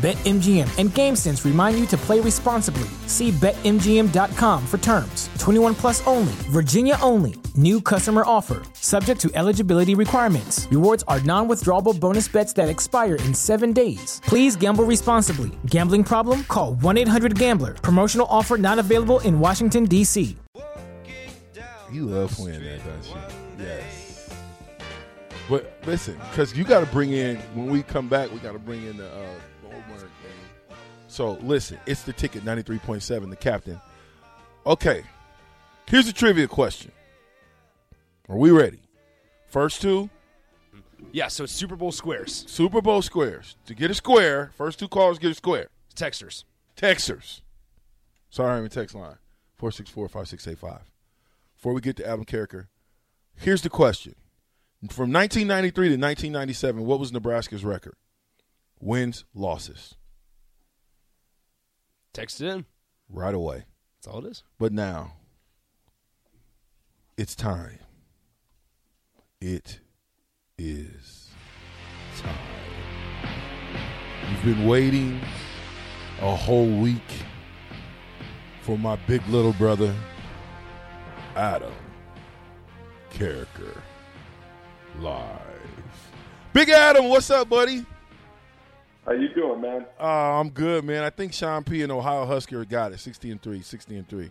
BetMGM and GameSense remind you to play responsibly. See BetMGM.com for terms. 21 plus only. Virginia only. New customer offer. Subject to eligibility requirements. Rewards are non-withdrawable bonus bets that expire in 7 days. Please gamble responsibly. Gambling problem? Call 1-800-GAMBLER. Promotional offer not available in Washington, D.C. You love playing that, don't you? Yes. But listen, because you got to bring in, when we come back, we got to bring in the whole word thing. So listen, it's the ticket, 93.7, the captain. Okay, here's a trivia question. Are we ready? First two? Yeah, so it's Super Bowl squares. Super Bowl squares. To get a square, first two callers get a square. Texters. Sorry, I'm in text line. 464-5685. Before we get to Adam Carriker, here's the question. From 1993 to 1997, what was Nebraska's record? Wins, losses. Text it in. Right away. That's all it is. But now, it's time. It is time. You've been waiting a whole week for my big little brother, Adam Carriker, live. Big Adam, what's up, buddy? How you doing, man? I'm good, man. I think Sean P. and Ohio Husker got it, 60-3.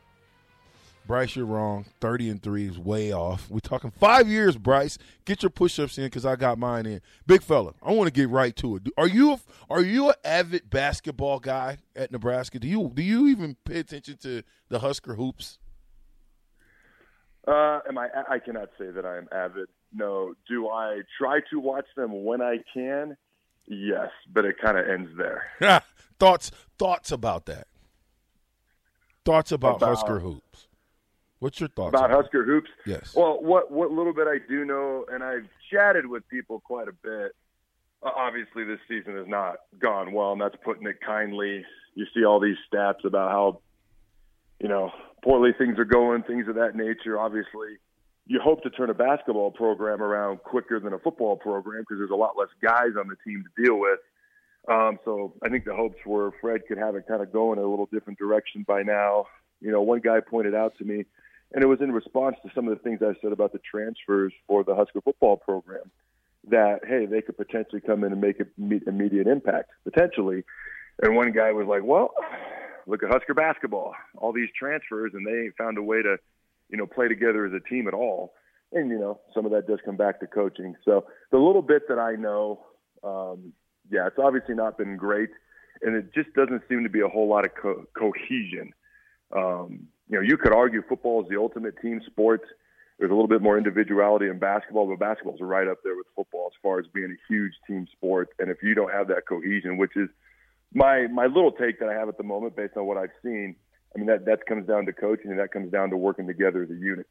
Bryce, you're wrong. 30-3 is way off. We're talking 5 years, Bryce. Get your push-ups in because I got mine in. Big fella, I want to get right to it. Are you an avid basketball guy at Nebraska? Do you even pay attention to the Husker hoops? I cannot say that I am avid. No. Do I try to watch them when I can? Yes, but it kind of ends there. Thoughts about that? Thoughts about Husker hoops? What's your thoughts about Husker hoops? Yes. Well, what little bit I do know, and I've chatted with people quite a bit. Obviously, this season has not gone well, and that's putting it kindly. You see all these stats about how, poorly things are going, things of that nature. Obviously, you hope to turn a basketball program around quicker than a football program because there's a lot less guys on the team to deal with. So I think the hopes were Fred could have it kind of go in a little different direction by now. One guy pointed out to me, and it was in response to some of the things I said about the transfers for the Husker football program, that, hey, they could potentially come in and make an immediate impact, potentially. And one guy was like, well, look at Husker basketball, all these transfers, and they ain't found a way to, play together as a team at all. And, some of that does come back to coaching. So the little bit that I know, it's obviously not been great, and it just doesn't seem to be a whole lot of cohesion. You could argue football is the ultimate team sport. There's a little bit more individuality in basketball, but basketball's right up there with football as far as being a huge team sport. And if you don't have that cohesion, which is my little take that I have at the moment based on what I've seen, that comes down to coaching, and that comes down to working together as a unit.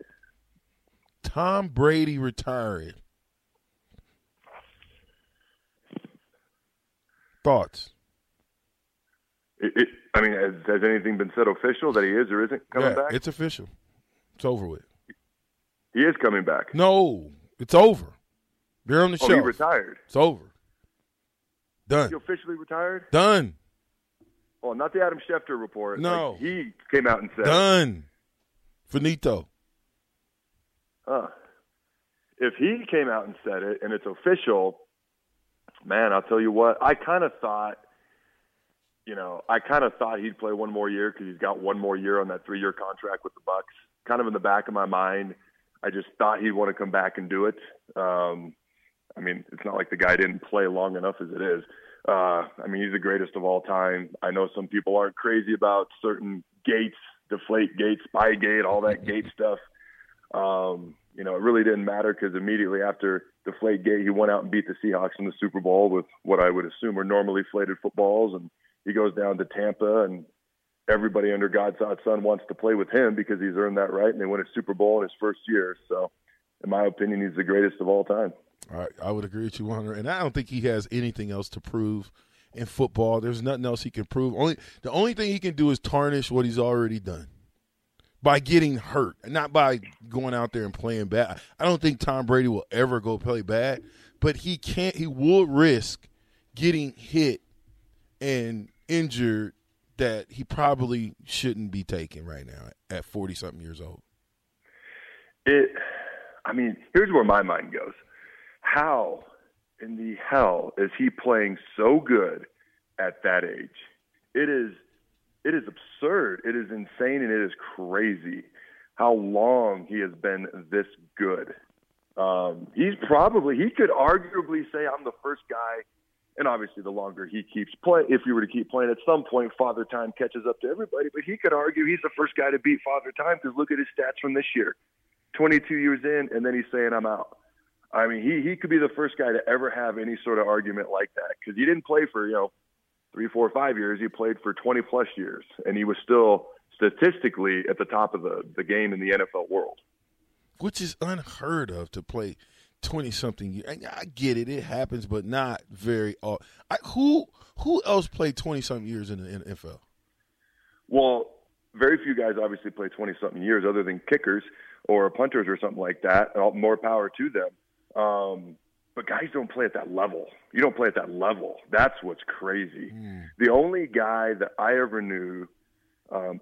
Tom Brady retired. Thoughts? Has anything been said official that he is or isn't coming back? It's official. It's over with. He is coming back. No, it's over. They're on the show. He retired. It's over. Done. He officially retired? Done. Well, not the Adam Schefter report. No. He came out and said. Done. Finito. If he came out and said it and it's official, man, I'll tell you what, I kind of thought he'd play one more year because he's got one more year on that 3-year contract with the Bucks. Kind of in the back of my mind, I just thought he'd want to come back and do it. It's not like the guy didn't play long enough as it is. He's the greatest of all time. I know some people aren't crazy about certain gates Deflategate, Spygate, all that gate stuff. You know, it really didn't matter because immediately after Deflategate, he went out and beat the Seahawks in the Super Bowl with what I would assume are normally flated footballs. And he goes down to Tampa, and everybody under God's hot sun wants to play with him because he's earned that right. And they win a Super Bowl in his first year. So, in my opinion, he's the greatest of all time. All right, I would agree with you, 100. And I don't think he has anything else to prove in football. There's nothing else he can prove. The only thing he can do is tarnish what he's already done by getting hurt, not by going out there and playing bad. I don't think Tom Brady will ever go play bad, but he can't. He will risk getting hit and injured that he probably shouldn't be taking right now at 40-something years old. Here's where my mind goes. How in the hell is he playing so good at that age? It is absurd. It is insane, and it is crazy how long he has been this good. He could arguably say, I'm the first guy, and obviously the longer he keeps playing, if he were to keep playing, at some point Father Time catches up to everybody, but he could argue he's the first guy to beat Father Time because look at his stats from this year. 22 years in, and then he's saying, I'm out. I mean, he could be the first guy to ever have any sort of argument like that because he didn't play for, 3, 4, 5 years. He played for 20-plus years, and he was still statistically at the top of the game in the NFL world. Which is unheard of to play 20-something years. I get it. It happens, but not very often. Who else played 20-something years in the NFL? Well, very few guys obviously play 20-something years other than kickers or punters or something like that. More power to them. But guys don't play at that level. You don't play at that level. That's what's crazy. Mm. The only guy that I ever knew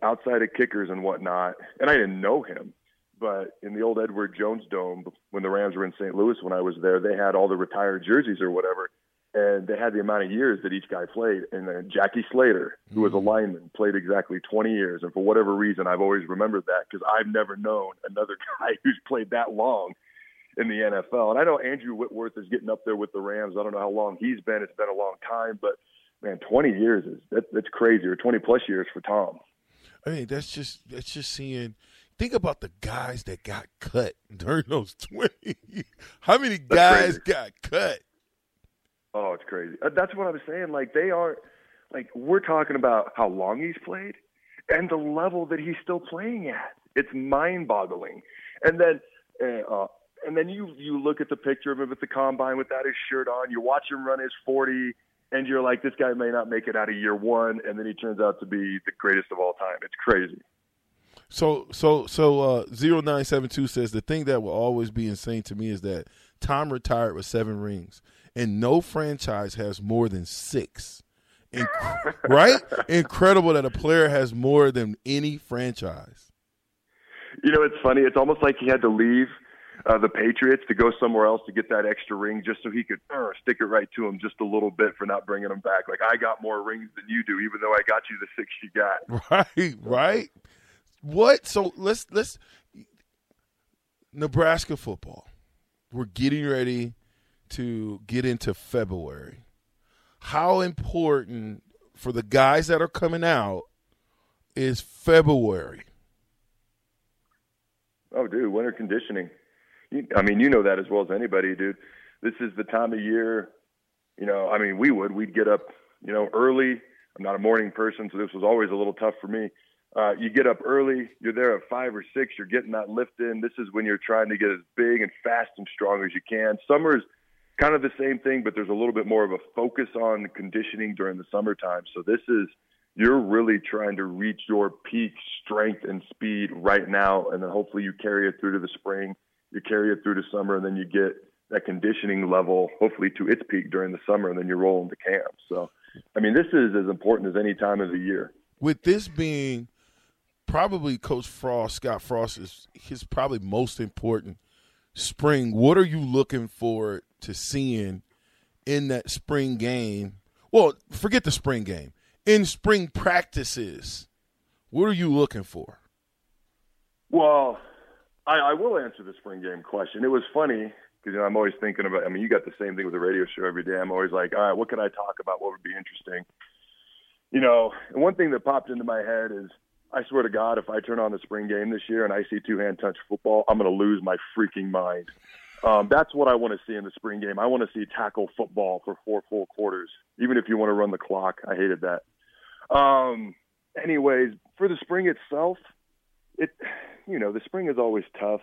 outside of kickers and whatnot, and I didn't know him, but in the old Edward Jones Dome, when the Rams were in St. Louis when I was there, they had all the retired jerseys or whatever, and they had the amount of years that each guy played. And then Jackie Slater, who was a lineman, played exactly 20 years. And for whatever reason, I've always remembered that because I've never known another guy who's played that long in the NFL. And I know Andrew Whitworth is getting up there with the Rams. I don't know how long he's been. It's been a long time. But, man, 20 years, that's crazy, or 20-plus years for Tom. I mean, that's just seeing – think about the guys that got cut during those 20 years. How many guys got cut? Oh, it's crazy. That's what I was saying. Like, they are – like, we're talking about how long he's played and the level that he's still playing at. It's mind-boggling. And then And then you look at the picture of him at the combine without his shirt on. You watch him run his 40, and you're like, this guy may not make it out of year one. And then he turns out to be the greatest of all time. It's crazy. So 0972 says, the thing that will always be insane to me is that Tom retired with 7 rings, and no franchise has more than 6. Right? Incredible that a player has more than any franchise. You know, it's funny. It's almost like he had to leave the Patriots to go somewhere else to get that extra ring just so he could stick it right to him just a little bit for not bringing him back. Like, I got more rings than you do, even though I got you the 6 you got. Right. What? So let's Nebraska football. We're getting ready to get into February. How important for the guys that are coming out is February? Oh, dude, winter conditioning. I mean, you know that as well as anybody, dude. This is the time of year, we'd get up, early. I'm not a morning person, so this was always a little tough for me. You get up early, you're there at 5 or 6, you're getting that lift in. This is when you're trying to get as big and fast and strong as you can. Summer is kind of the same thing, but there's a little bit more of a focus on conditioning during the summertime. So this is, you're really trying to reach your peak strength and speed right now, and then hopefully you carry it through to the spring. You carry it through to summer, and then you get that conditioning level, hopefully, to its peak during the summer, and then you roll into camp. So, this is as important as any time of the year. With this being probably Coach Frost, Scott Frost, is his probably most important spring, what are you looking forward to seeing in that spring game? Well, forget the spring game. In spring practices, what are you looking for? Well, I will answer the spring game question. It was funny because I'm always thinking about. I mean, you got the same thing with the radio show every day. I'm always like, all right, what can I talk about? What would be interesting? And one thing that popped into my head is I swear to God, if I turn on the spring game this year and I see two-hand touch football, I'm going to lose my freaking mind. That's what I want to see in the spring game. I want to see tackle football for four full quarters, even if you want to run the clock. I hated that. Anyways, for the spring itself, the spring is always tough.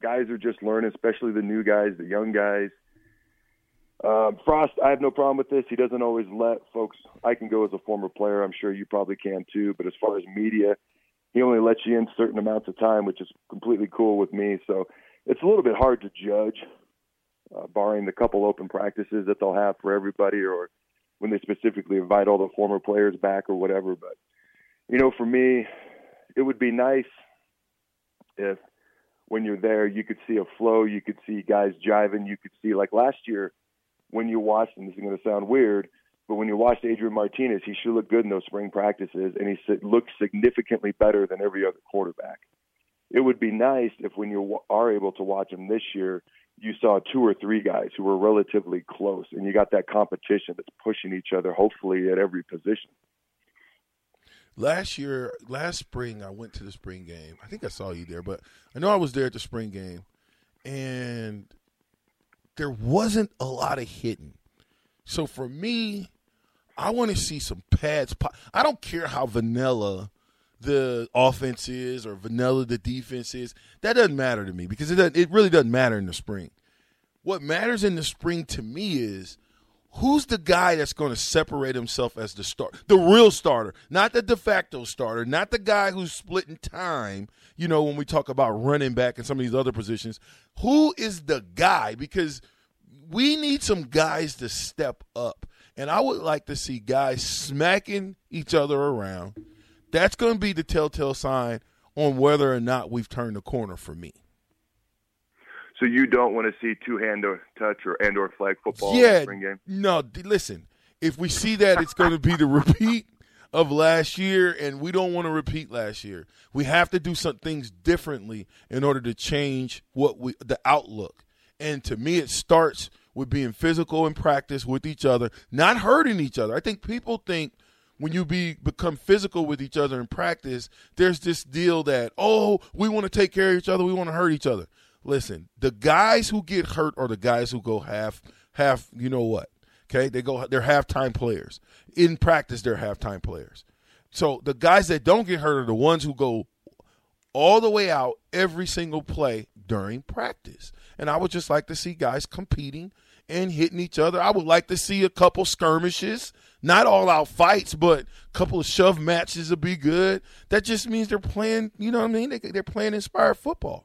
Guys are just learning, especially the new guys, the young guys. Frost, I have no problem with this. He doesn't always let folks – I can go as a former player. I'm sure you probably can too. But as far as media, he only lets you in certain amounts of time, which is completely cool with me. So it's a little bit hard to judge, barring the couple open practices that they'll have for everybody or when they specifically invite all the former players back or whatever. But, for me, it would be nice if when you're there, you could see a flow, you could see guys jiving, you could see – like last year, when you watched, and this is going to sound weird, but when you watched Adrian Martinez, he sure looked good in those spring practices, and he looked significantly better than every other quarterback. It would be nice if when you are able to watch him this year, you saw two or three guys who were relatively close, and you got that competition that's pushing each other, hopefully, at every position. Last spring, I went to the spring game. I think I saw you there, but I know I was there at the spring game, and – there wasn't a lot of hitting. So for me, I want to see some pads pop. I don't care how vanilla the offense is or vanilla the defense is. That doesn't matter to me because it really doesn't matter in the spring. What matters in the spring to me is who's the guy that's going to separate himself as the starter, the real starter, not the de facto starter, not the guy who's splitting time, when we talk about running back and some of these other positions. Who is the guy? Because we need some guys to step up. And I would like to see guys smacking each other around. That's going to be the telltale sign on whether or not we've turned the corner for me. So you don't want to see two-hand or touch or flag football in the spring game? No, listen, if we see that, it's going to be the repeat of last year, and we don't want to repeat last year. We have to do some things differently in order to change the outlook. And to me, it starts with being physical in practice with each other, not hurting each other. I think people think when you become physical with each other in practice, there's this deal that, we want to take care of each other, we want to hurt each other. Listen, the guys who get hurt are the guys who go half, Okay, they're halftime players. In practice, they're halftime players. So the guys that don't get hurt are the ones who go all the way out every single play during practice. And I would just like to see guys competing and hitting each other. I would like to see a couple skirmishes, not all-out fights, but a couple of shove matches would be good. That just means they're playing, they're playing inspired football.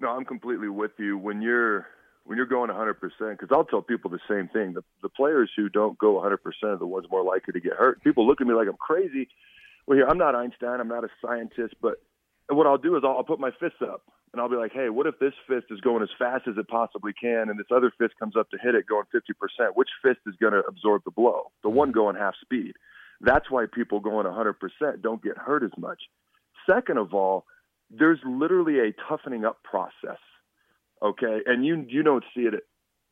No, I'm completely with you. When you're going 100%, because I'll tell people the same thing. The players who don't go 100% are the ones more likely to get hurt. People look at me like I'm crazy. Well, I'm not Einstein. I'm not a scientist. But what I'll do is I'll put my fist up, and I'll be like, hey, what if this fist is going as fast as it possibly can, and this other fist comes up to hit it going 50%? Which fist is going to absorb the blow? The one going half speed. That's why people going 100% don't get hurt as much. Second of all, there's literally a toughening up process. Okay, and you don't see it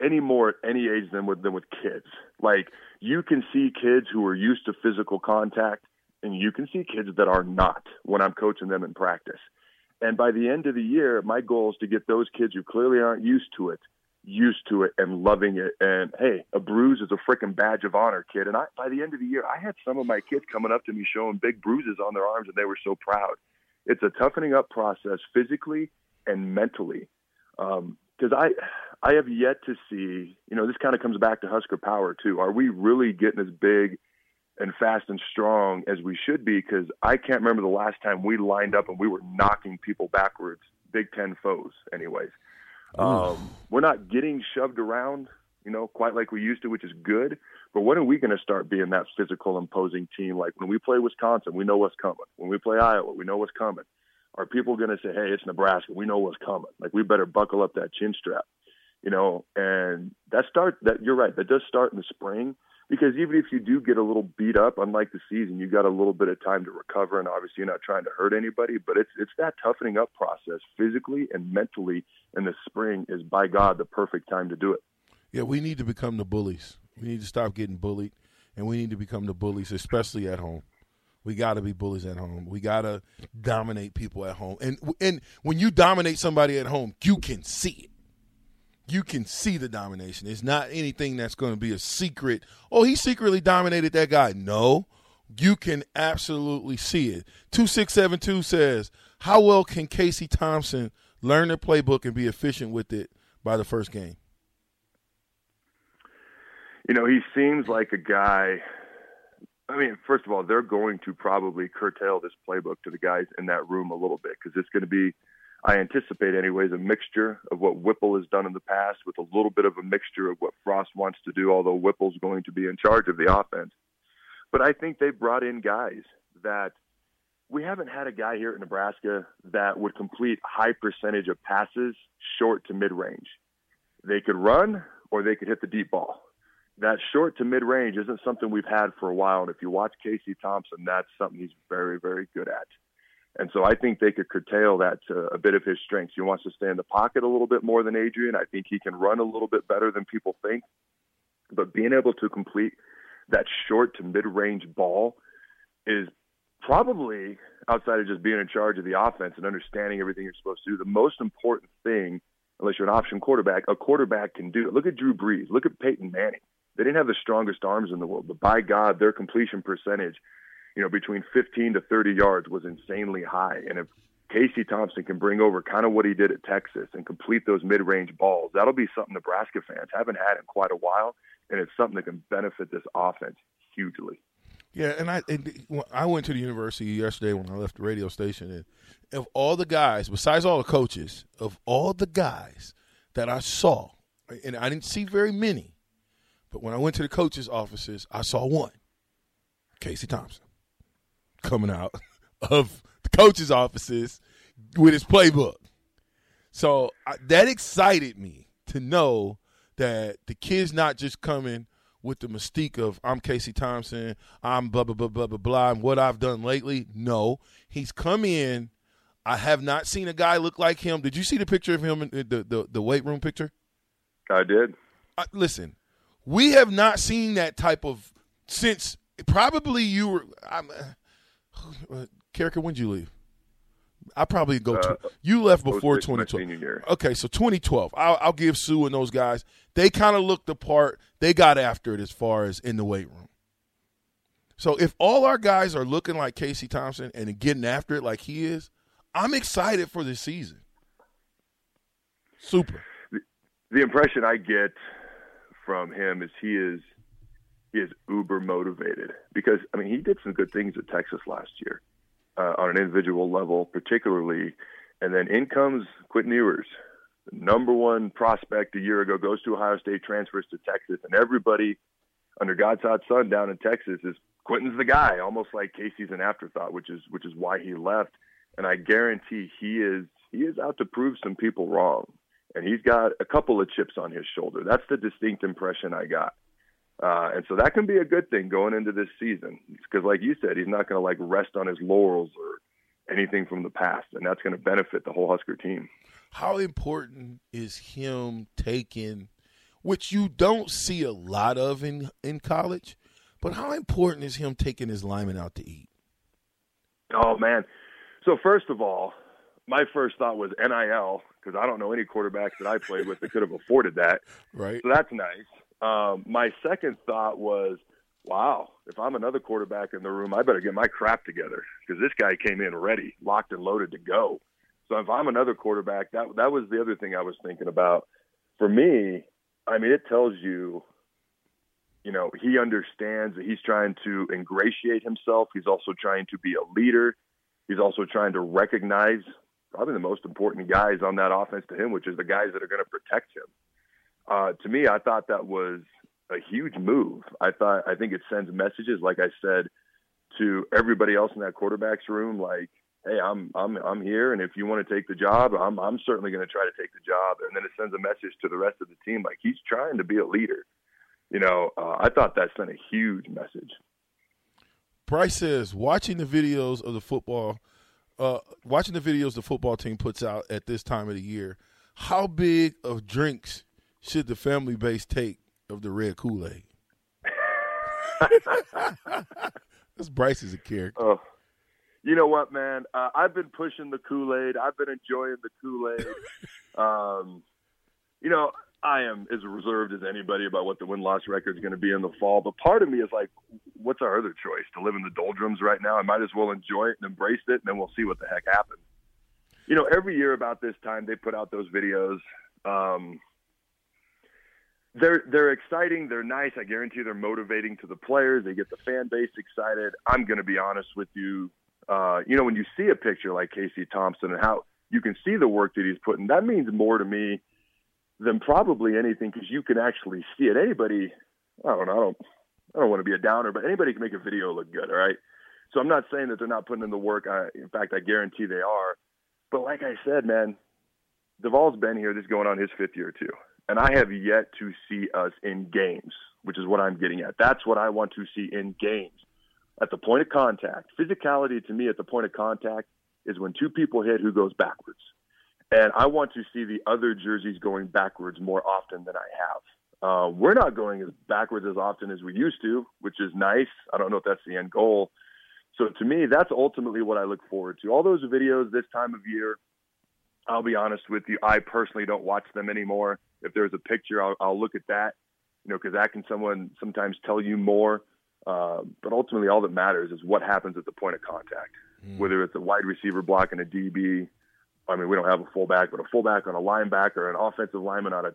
any more at any age than with kids. Like, you can see kids who are used to physical contact, and you can see kids that are not when I'm coaching them in practice. And by the end of the year, my goal is to get those kids who clearly aren't used to it and loving it. And, hey, a bruise is a freaking badge of honor, kid. And by the end of the year, I had some of my kids coming up to me showing big bruises on their arms, and they were so proud. It's a toughening up process physically and mentally. Because I have yet to see, this kind of comes back to Husker power too. Are we really getting as big and fast and strong as we should be? Because I can't remember the last time we lined up and we were knocking people backwards, Big Ten foes anyways. We're not getting shoved around, quite like we used to, which is good. But when are we going to start being that physical, imposing team? Like when we play Wisconsin, we know what's coming. When we play Iowa, we know what's coming. Are people going to say, hey, it's Nebraska, we know what's coming. Like, we better buckle up that chin strap, And you're right, that does start in the spring. Because even if you do get a little beat up, unlike the season, you got a little bit of time to recover. And obviously you're not trying to hurt anybody. But it's that toughening up process physically and mentally in the spring is, by God, the perfect time to do it. Yeah, we need to become the bullies. We need to stop getting bullied. And we need to become the bullies, especially at home. We got to be bullies at home. We got to dominate people at home. And when you dominate somebody at home, you can see it. You can see the domination. It's not anything that's going to be a secret. Oh, he secretly dominated that guy. No, you can absolutely see it. 2672 says, how well can Casey Thompson learn the playbook and be efficient with it by the first game? You know, he seems like a guy. I mean, first of all, they're going to probably curtail this playbook to the guys in that room a little bit because it's going to be, I anticipate anyways, a mixture of what Whipple has done in the past with a little bit of a mixture of what Frost wants to do, although Whipple's going to be in charge of the offense. But I think they brought in guys that we haven't had a guy here at Nebraska that would complete high percentage of passes short to mid-range. They could run or they could hit the deep ball. That short to mid-range isn't something we've had for a while, and if you watch Casey Thompson, that's something he's very, very good at. And so I think they could curtail that to a bit of his strengths. He wants to stay in the pocket a little bit more than Adrian. I think he can run a little bit better than people think. But being able to complete that short to mid-range ball is probably, outside of just being in charge of the offense and understanding everything you're supposed to do, the most important thing, unless you're an option quarterback, a quarterback can do. Look at Drew Brees. Look at Peyton Manning. They didn't have the strongest arms in the world, but by God, their completion percentage, you know, between 15 to 30 yards was insanely high. And if Casey Thompson can bring over kind of what he did at Texas and complete those mid-range balls, that'll be something Nebraska fans haven't had in quite a while, and it's something that can benefit this offense hugely. Yeah, and I went to the university yesterday when I left the radio station, and of all the guys, besides all the coaches, of all the guys that I saw, and I didn't see very many, but when I went to the coaches' offices, I saw one, Casey Thompson, coming out of the coaches' offices with his playbook. So that excited me to know that the kid's not just coming with the mystique of I'm Casey Thompson, I'm blah, blah, blah, blah, blah, blah, and what I've done lately. No, he's come in. I have not seen a guy look like him. Did you see the picture of him, the weight room picture? I did. Listen. We have not seen that type of since probably you were Carriker, when did you leave? I probably go to – you left before 2012. Okay, so 2012. I'll give Sue and those guys. They kind of looked the part. They got after it as far as in the weight room. So if all our guys are looking like Casey Thompson and getting after it like he is, I'm excited for this season. Super. The impression I get – from him is he is uber motivated because, I mean, he did some good things at Texas last year on an individual level particularly. And then in comes Quentin Ewers, the number one prospect a year ago, goes to Ohio State, transfers to Texas, and everybody under God's hot sun down in Texas is Quentin's the guy, almost like Casey's an afterthought, which is why he left. And I guarantee he is out to prove some people wrong. And he's got a couple of chips on his shoulder. That's the distinct impression I got. And so that can be a good thing going into this season. Because like you said, he's not going to like rest on his laurels or anything from the past. And that's going to benefit the whole Husker team. How important is him taking, which you don't see a lot of in college, but how important is him taking his lineman out to eat? Oh, man. So first of all, my first thought was NIL, because I don't know any quarterbacks that I played with that could have afforded that. Right. So that's nice. My second thought was, wow, if I'm another quarterback in the room, I better get my crap together because this guy came in ready, locked and loaded to go. So if I'm another quarterback, that was the other thing I was thinking about. For me, I mean, it tells you, you know, he understands that he's trying to ingratiate himself. He's also trying to be a leader. He's also trying to recognize probably the most important guys on that offense to him, which is the guys that are going to protect him. To me, I thought that was a huge move. I think it sends messages, like I said, to everybody else in that quarterback's room, like, hey, I'm here, and if you want to take the job, I'm certainly going to try to take the job. And then it sends a message to the rest of the team, like he's trying to be a leader. You know, I thought that sent a huge message. Bryce says, watching the videos the football team puts out at this time of the year, how big of drinks should the family base take of the red Kool-Aid? This Bryce is a character. Oh. You know what, man? I've been pushing the Kool-Aid. I've been enjoying the Kool-Aid. You know, I am as reserved as anybody about what the win-loss record is going to be in the fall. But part of me is like, what's our other choice? To live in the doldrums right now? I might as well enjoy it and embrace it, and then we'll see what the heck happens. You know, every year about this time, they put out those videos. They're exciting. They're nice. I guarantee they're motivating to the players. They get the fan base excited. I'm going to be honest with you. You know, when you see a picture like Casey Thompson and how you can see the work that he's putting, that means more to me than probably anything, because you can actually see it. Anybody, I don't know, I don't want to be a downer, but anybody can make a video look good, all right? So I'm not saying that they're not putting in the work. In fact, I guarantee they are. But like I said, man, Duvall's been here. This is going on his fifth year too. And I have yet to see us in games, which is what I'm getting at. That's what I want to see in games. At the point of contact, physicality to me at the point of contact is when two people hit, who goes backwards. And I want to see the other jerseys going backwards more often than I have. We're not going as backwards as often as we used to, which is nice. I don't know if that's the end goal. So to me, that's ultimately what I look forward to. All those videos this time of year, I'll be honest with you, I personally don't watch them anymore. If there's a picture, I'll look at that, you know, because that can someone sometimes tell you more. But ultimately, all that matters is what happens at the point of contact, whether it's a wide receiver block and a DB. I mean, we don't have a fullback, but a fullback on a linebacker, an offensive lineman on a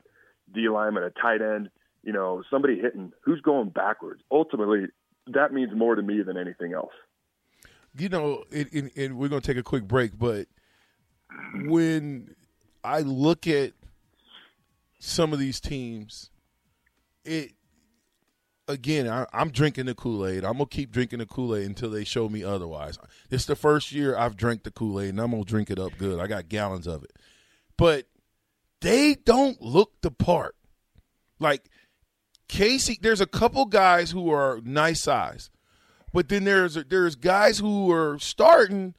D lineman, a tight end, you know, somebody hitting, who's going backwards. Ultimately, that means more to me than anything else. You know, and we're going to take a quick break, but when I look at some of these teams, again, I'm drinking the Kool-Aid. I'm going to keep drinking the Kool-Aid until they show me otherwise. It's the first year I've drank the Kool-Aid, and I'm going to drink it up good. I got gallons of it. But they don't look the part. Like, Casey, there's a couple guys who are nice size, but then there's guys who are starting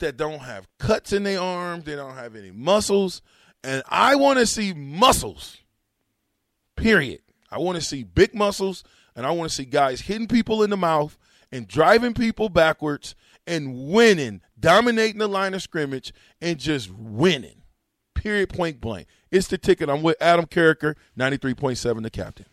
that don't have cuts in their arms. They don't have any muscles. And I want to see muscles, period. I want to see big muscles. And I want to see guys hitting people in the mouth and driving people backwards and winning, dominating the line of scrimmage and just winning, period, point blank. It's the ticket. I'm with Adam Carriker, 93.7 The Captain.